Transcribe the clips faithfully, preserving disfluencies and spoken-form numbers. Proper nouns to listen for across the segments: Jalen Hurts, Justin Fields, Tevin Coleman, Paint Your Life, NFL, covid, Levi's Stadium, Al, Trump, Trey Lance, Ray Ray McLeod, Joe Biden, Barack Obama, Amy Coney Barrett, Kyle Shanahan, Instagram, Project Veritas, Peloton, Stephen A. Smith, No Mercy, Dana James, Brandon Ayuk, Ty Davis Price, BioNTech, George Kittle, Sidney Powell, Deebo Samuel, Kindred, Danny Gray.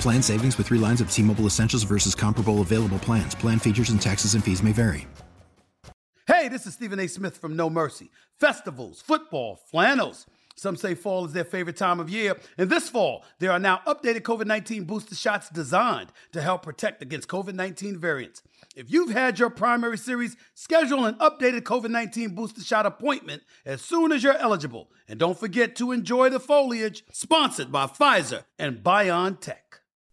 Plan savings with three lines of T-Mobile Essentials versus comparable available plans. Plan features and taxes and fees may vary. Hey, this is Stephen A. Smith from No Mercy. Festivals, football, flannels. Some say fall is their favorite time of year. And this fall, there are now updated covid nineteen booster shots designed to help protect against covid nineteen variants. If you've had your primary series, schedule an updated covid nineteen booster shot appointment as soon as you're eligible. And don't forget to enjoy the foliage, sponsored by Pfizer and BioNTech.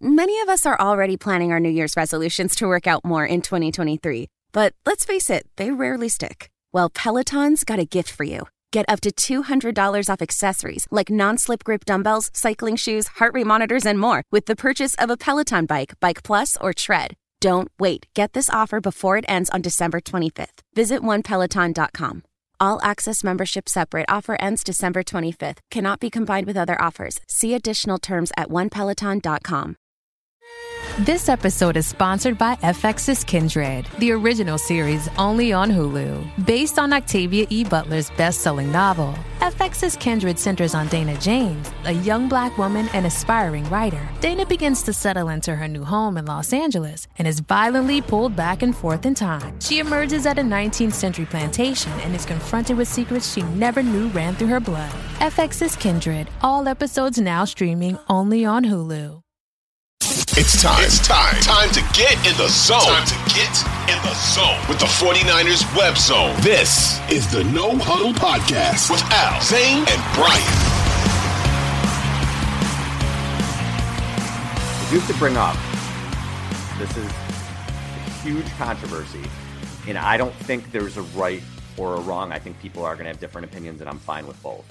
Many of us are already planning our New Year's resolutions to work out more in twenty twenty-three. But let's face it, they rarely stick. Well, Peloton's got a gift for you. Get up to two hundred dollars off accessories like non-slip grip dumbbells, cycling shoes, heart rate monitors, and more with the purchase of a Peloton Bike, Bike Plus, or Tread. Don't wait. Get this offer before it ends on December twenty-fifth. Visit one peloton dot com. All access membership separate. Offer ends December twenty-fifth. Cannot be combined with other offers. See additional terms at one peloton dot com. This episode is sponsored by F X's Kindred, the original series only on Hulu. Based on Octavia E. Butler's best-selling novel, F X's Kindred centers on Dana James, a young black woman and aspiring writer. Dana begins to settle into her new home in Los Angeles and is violently pulled back and forth in time. She emerges at a nineteenth century plantation and is confronted with secrets she never knew ran through her blood. F X's Kindred, all episodes now streaming only on Hulu. It's time. It's time. Time to get in the zone. Time to get in the zone with the forty-niners web zone. This is the No Huddle Podcast with Al, Zane, and Brian. We have to bring up, this is a huge controversy, and I don't think there's a right or a wrong. I think people are going to have different opinions, and I'm fine with both.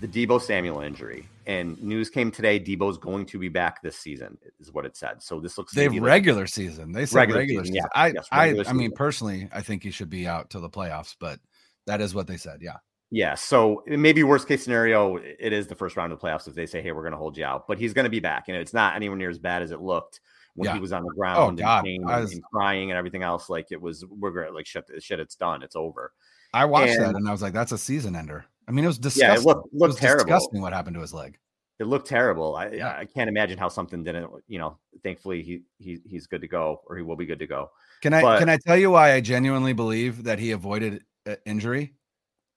The Deebo Samuel injury. And news came today, Deebo's going to be back this season, is what it said. So this looks they like regular season. They said regular, regular season. season. Yeah. I, yes, regular I, season. I mean, personally, I think he should be out till the playoffs, but that is what they said. Yeah. Yeah. So maybe worst case scenario, it is the first round of the playoffs if they say, hey, we're going to hold you out, but he's going to be back. And it's not anywhere near as bad as it looked when yeah. he was on the ground oh, and, pain was... and crying and everything else. Like it was, we're going to like shit, shit, it's done. It's over. I watched and, that and I was like, that's a season ender. I mean, it was disgusting. Yeah, it looked, looked it was terrible. Disgusting what happened to his leg. It looked terrible. I yeah. I can't imagine how something didn't. You know, thankfully he he he's good to go, or he will be good to go. Can I but, can I tell you why I genuinely believe that he avoided injury?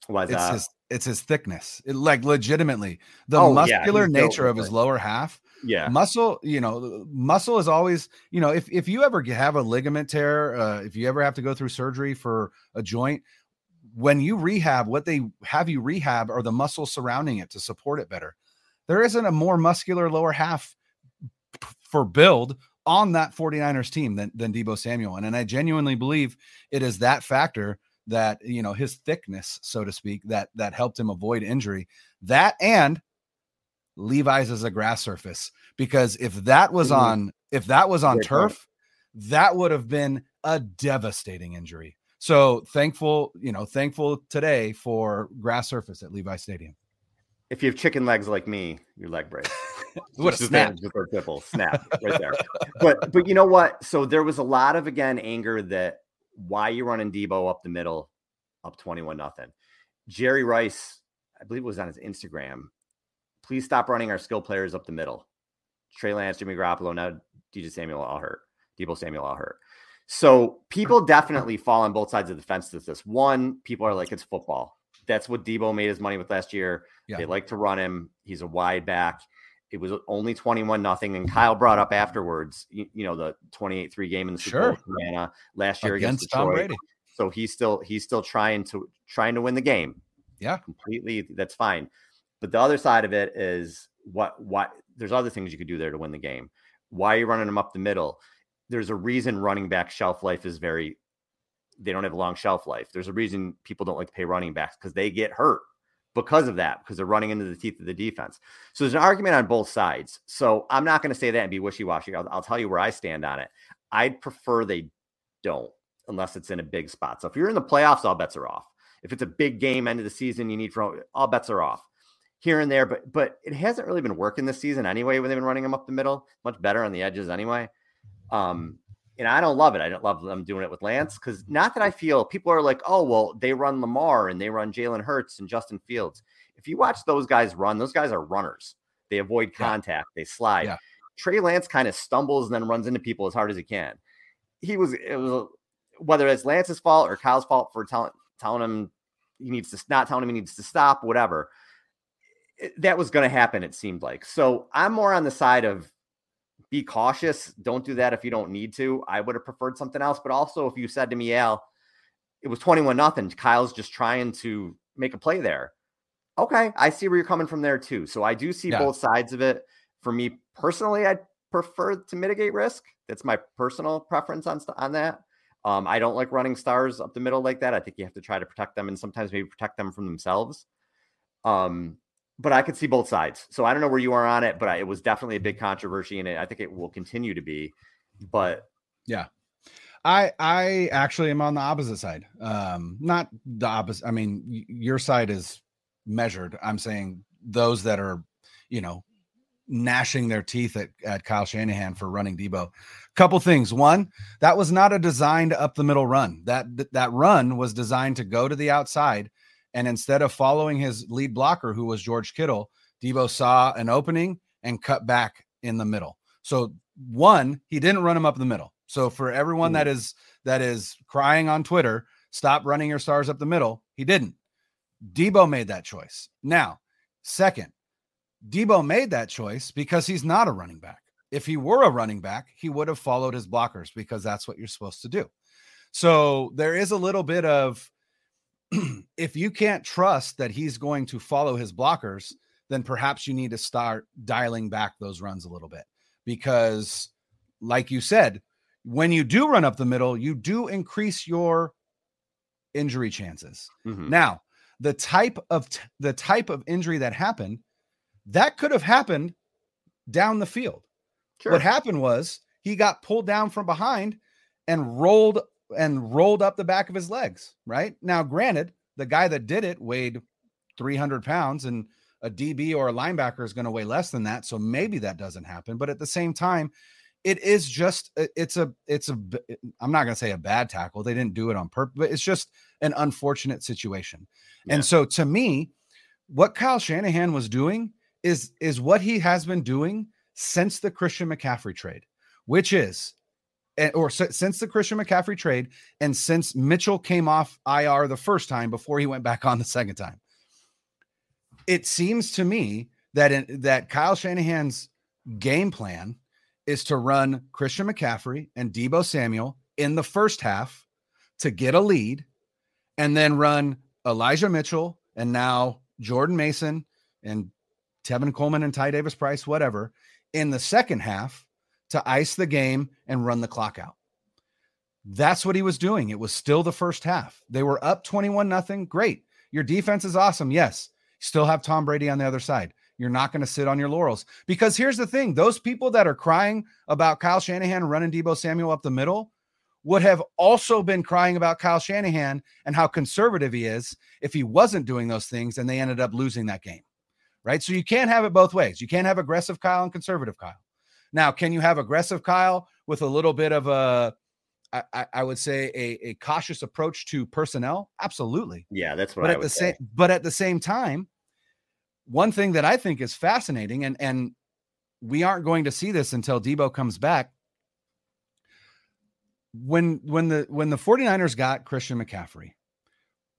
Why is it's that? His, it's his thickness. It, like legitimately, the oh, muscular yeah, nature built, of his right. lower half. Yeah, muscle. You know, muscle is always. You know, if if you ever have a ligament tear, uh, if you ever have to go through surgery for a joint. When you rehab, what they have you rehab are the muscles surrounding it to support it better. There isn't a more muscular lower half p- for build on that forty-niners team than, than Deebo Samuel. And, and I genuinely believe it is that factor that, you know, his thickness, so to speak, that, that helped him avoid injury. That and Levi's as a grass surface, because if that was mm-hmm. on, if that was on Great turf, point. That would have been a devastating injury. So thankful, you know, thankful today for grass surface at Levi's Stadium. If you have chicken legs like me, your leg breaks. What a snap. Simple snap right there. But but you know what? So there was a lot of, again, anger that why you're running Deebo up the middle, up twenty-one nothing. Jerry Rice, I believe it was on his Instagram. Please stop running our skill players up the middle. Trey Lance, Jimmy Garoppolo, now D J Samuel all hurt. Deebo Samuel all hurt. So people definitely fall on both sides of the fence with this. One, people are like, it's football. That's what Deebo made his money with last year. Yeah. They like to run him. He's a wide back. It was only twenty-one nothing. And Kyle brought up afterwards, you, you know, the twenty-eight three game in the Super sure. Bowl Atlanta last year against, against Tom Brady. So he's still he's still trying to trying to win the game. Yeah, completely. That's fine. But the other side of it is what what there's other things you could do there to win the game. Why are you running them up the middle? There's a reason running back shelf life is very. They don't have a long shelf life. There's a reason people don't like to pay running backs, because they get hurt because of that, because they're running into the teeth of the defense. So there's an argument on both sides. So I'm not going to say that and be wishy-washy. I'll, I'll tell you where I stand on it. I'd prefer they don't, unless it's in a big spot. So if you're in the playoffs, all bets are off. If it's a big game, end of the season, you need for all bets are off here and there. But, but it hasn't really been working this season anyway, when they've been running them up the middle, much better on the edges anyway. Um, And I don't love it. I don't love them doing it with Lance, because not that I feel people are like, oh, well, they run Lamar and they run Jalen Hurts and Justin Fields. If you watch those guys run, those guys are runners. They avoid contact. Yeah. They slide. Yeah. Trey Lance kind of stumbles and then runs into people as hard as he can. He was, it was whether it's Lance's fault or Kyle's fault for telling telling him he needs to not telling him he needs to stop, whatever. It, that was going to happen, it seemed like. So I'm more on the side of, be cautious. Don't do that if you don't need to. I would have preferred something else. But also, if you said to me, Al, it was twenty-one nothing. Kyle's just trying to make a play there. Okay. I see where you're coming from there too. So I do see yeah. both sides of it. For me personally, I'd prefer to mitigate risk. That's my personal preference on, on that. Um, I don't like running stars up the middle like that. I think you have to try to protect them, and sometimes maybe protect them from themselves. Um, But I could see both sides. So I don't know where you are on it, but I, it was definitely a big controversy, and I think it will continue to be. But yeah, I I actually am on the opposite side. Um, not the opposite. I mean, y- your side is measured. I'm saying those that are, you know, gnashing their teeth at, at Kyle Shanahan for running Deebo. Couple things. One, that was not a designed up the middle run. That that run was designed to go to the outside. And instead of following his lead blocker, who was George Kittle, Deebo saw an opening and cut back in the middle. So one, he didn't run him up the middle. So for everyone that is that is crying on Twitter, stop running your stars up the middle, he didn't. Deebo made that choice. Now, second, Deebo made that choice because he's not a running back. If he were a running back, he would have followed his blockers, because that's what you're supposed to do. So there is a little bit of, if you can't trust that he's going to follow his blockers, then perhaps you need to start dialing back those runs a little bit, because like you said, when you do run up the middle, you do increase your injury chances. Mm-hmm. Now, the type of t- the type of injury that happened, that could have happened down the field. Sure. What happened was he got pulled down from behind and rolled and rolled up the back of his legs. Right now, granted, the guy that did it weighed three hundred pounds, and a D B or a linebacker is going to weigh less than that. So maybe that doesn't happen. But at the same time, it is just, it's a, it's a, I'm not going to say a bad tackle. They didn't do it on purpose, but it's just an unfortunate situation. Yeah. And so to me, what Kyle Shanahan was doing is, is what he has been doing since the Christian McCaffrey trade, which is, or since the Christian McCaffrey trade, and since Mitchell came off I R the first time before he went back on the second time. It seems to me that in, that Kyle Shanahan's game plan is to run Christian McCaffrey and Deebo Samuel in the first half to get a lead, and then run Elijah Mitchell and now Jordan Mason and Tevin Coleman and Ty Davis Price, whatever, in the second half, to ice the game and run the clock out. That's what he was doing. It was still the first half. They were up twenty-one nothing. Great. Your defense is awesome. Yes. Still have Tom Brady on the other side. You're not going to sit on your laurels, because here's the thing. Those people that are crying about Kyle Shanahan running Deebo Samuel up the middle would have also been crying about Kyle Shanahan and how conservative he is if he wasn't doing those things, and they ended up losing that game. Right? So you can't have it both ways. You can't have aggressive Kyle and conservative Kyle. Now, can you have aggressive Kyle with a little bit of a, I, I would say, a, a cautious approach to personnel? Absolutely. Yeah, that's what but I at would the say. Same, but at the same time, one thing that I think is fascinating, and, and we aren't going to see this until Deebo comes back. When, when, the, when the 49ers got Christian McCaffrey,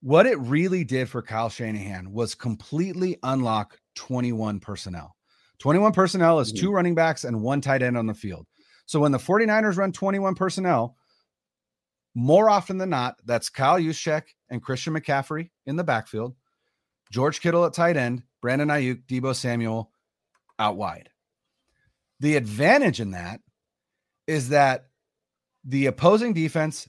what it really did for Kyle Shanahan was completely unlock twenty-one personnel. twenty-one personnel is two running backs and one tight end on the field. So when the 49ers run twenty-one personnel, More often than not, that's Kyle Juszczyk and Christian McCaffrey in the backfield, George Kittle at tight end, Brandon Ayuk, Deebo Samuel out wide. The advantage in that is that the opposing defense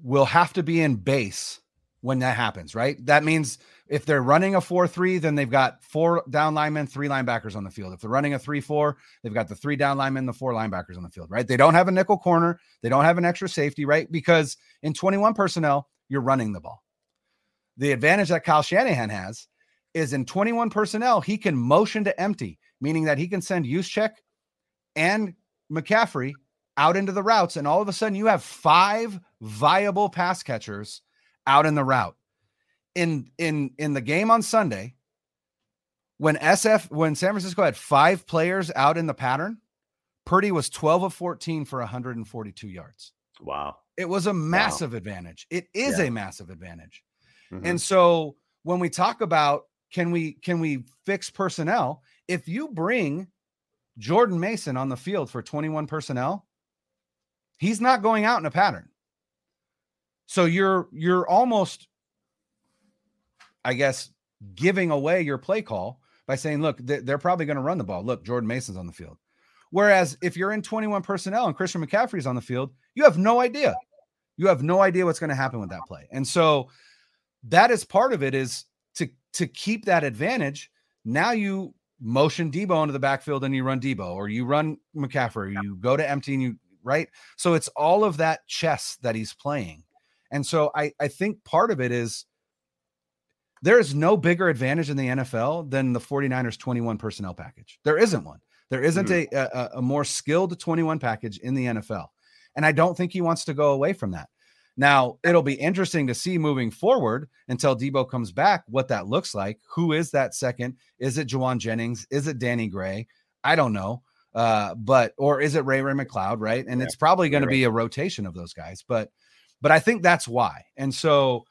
will have to be in base when that happens, right? That means if they're running a four three, then they've got four down linemen, three linebackers on the field. If they're running a three four, they've got the three down linemen, the four linebackers on the field, right? They don't have a nickel corner. They don't have an extra safety, right? Because in twenty-one personnel, you're running the ball. The advantage that Kyle Shanahan has is in twenty-one personnel, he can motion to empty, meaning that he can send Juszczyk and McCaffrey out into the routes, and all of a sudden you have five viable pass catchers out in the route. In in in the game on Sunday, when S F when San Francisco had five players out in the pattern, Purdy was twelve of fourteen for one hundred forty-two yards. Wow. It was a massive wow. advantage. It is yeah. a massive advantage. Mm-hmm. And so when we talk about can we can we fix personnel, if you bring Jordan Mason on the field for twenty-one personnel, he's not going out in a pattern. So you're you're almost, I guess, giving away your play call by saying, look, they're probably going to run the ball. Look, Jordan Mason's on the field. Whereas if you're in twenty-one personnel and Christian McCaffrey's on the field, you have no idea. You have no idea what's going to happen with that play. And so that is part of it, is to, to keep that advantage. Now you motion Deebo into the backfield and you run Deebo, or you run McCaffrey, or you go to empty and you, right? So it's all of that chess that he's playing. And so I, I think part of it is there is no bigger advantage in the N F L than the 49ers twenty-one personnel package. There isn't one. There isn't a, a, a more skilled twenty-one package in the N F L. And I don't think he wants to go away from that. Now, it'll be interesting to see moving forward until Deebo comes back what that looks like. Who is that second? Is it Juwan Jennings? Is it Danny Gray? I don't know. Uh, but or is it Ray Ray McLeod, right? And yeah, it's probably going to be a rotation of those guys. But But I think that's why. And so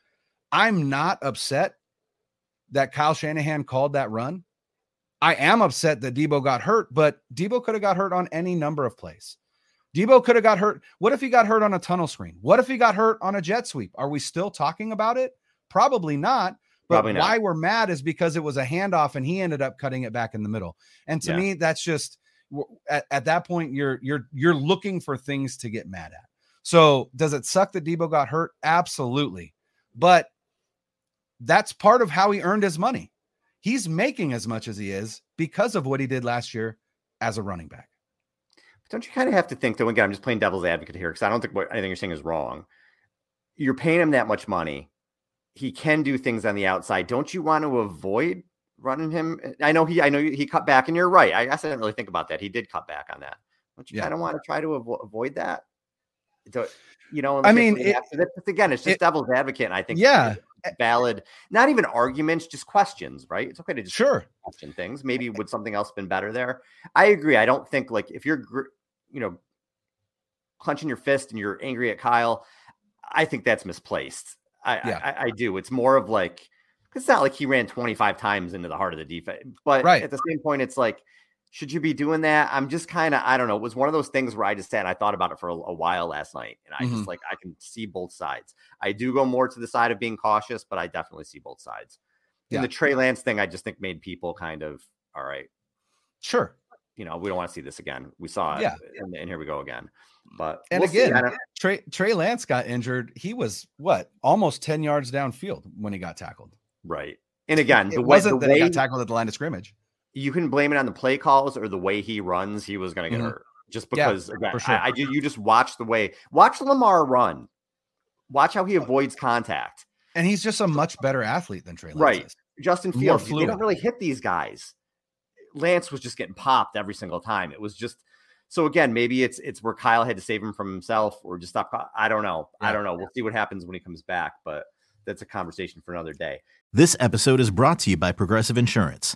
I'm not upset that Kyle Shanahan called that run. I am upset that Deebo got hurt, but Deebo could have got hurt on any number of plays. Deebo could have got hurt. What if he got hurt on a tunnel screen? What if he got hurt on a jet sweep? Are we still talking about it? Probably not. But Probably not. Why we're mad is because it was a handoff and he ended up cutting it back in the middle. And to yeah. me, that's just at, at that point, you're you're you're looking for things to get mad at. So does it suck that Deebo got hurt? Absolutely. But that's part of how he earned his money. He's making as much as he is because of what he did last year as a running back. But don't you kind of have to think, though, again, I'm just playing devil's advocate here because I don't think what anything you're saying is wrong. You're paying him that much money. He can do things on the outside. Don't you want to avoid running him? I know he I know he cut back, and you're right. I guess I didn't really think about that. He did cut back on that. Don't you yeah. kind of want to try to avo- avoid that? So, you know, I mean, it, that's, again, it's just it, devil's advocate. And I think, yeah, valid, not even arguments, just questions, right? It's okay to just sure. question things. Maybe would something else been better there? I agree. I don't think, like, if you're, you know, clenching your fist and you're angry at Kyle, I think that's misplaced. I, yeah. I, I do. It's more of like, cause it's not like he ran twenty-five times into the heart of the defense, but right. at the same point, it's like, should you be doing that? I'm just kind of, I don't know. It was one of those things where I just sat and I thought about it for a, a while last night. And I mm-hmm. just like, I can see both sides. I do go more to the side of being cautious, but I definitely see both sides. Yeah. And the Trey Lance thing, I just think made people kind of, all right, sure. You know, we don't want to see this again. We saw it. Yeah. And, and here we go again. But and we'll again, Trey, Trey Lance got injured. He was what? Almost ten yards downfield when he got tackled. Right. And again, it the wasn't way, the that way... he got tackled at the line of scrimmage. You can blame it on the play calls or the way he runs. He was going to get mm-hmm. hurt just because yeah, again, sure. I, I you just watch the way, watch Lamar run, watch how he avoids contact. And he's just a much better athlete than Trey Lance. Right. Is. Justin Fields, they don't really hit these guys. Lance was just getting popped every single time. It was just, so again, maybe it's, it's where Kyle had to save him from himself or just stop. I don't know. Yeah. I don't know. We'll see what happens when he comes back, but that's a conversation for another day. This episode is brought to you by Progressive Insurance.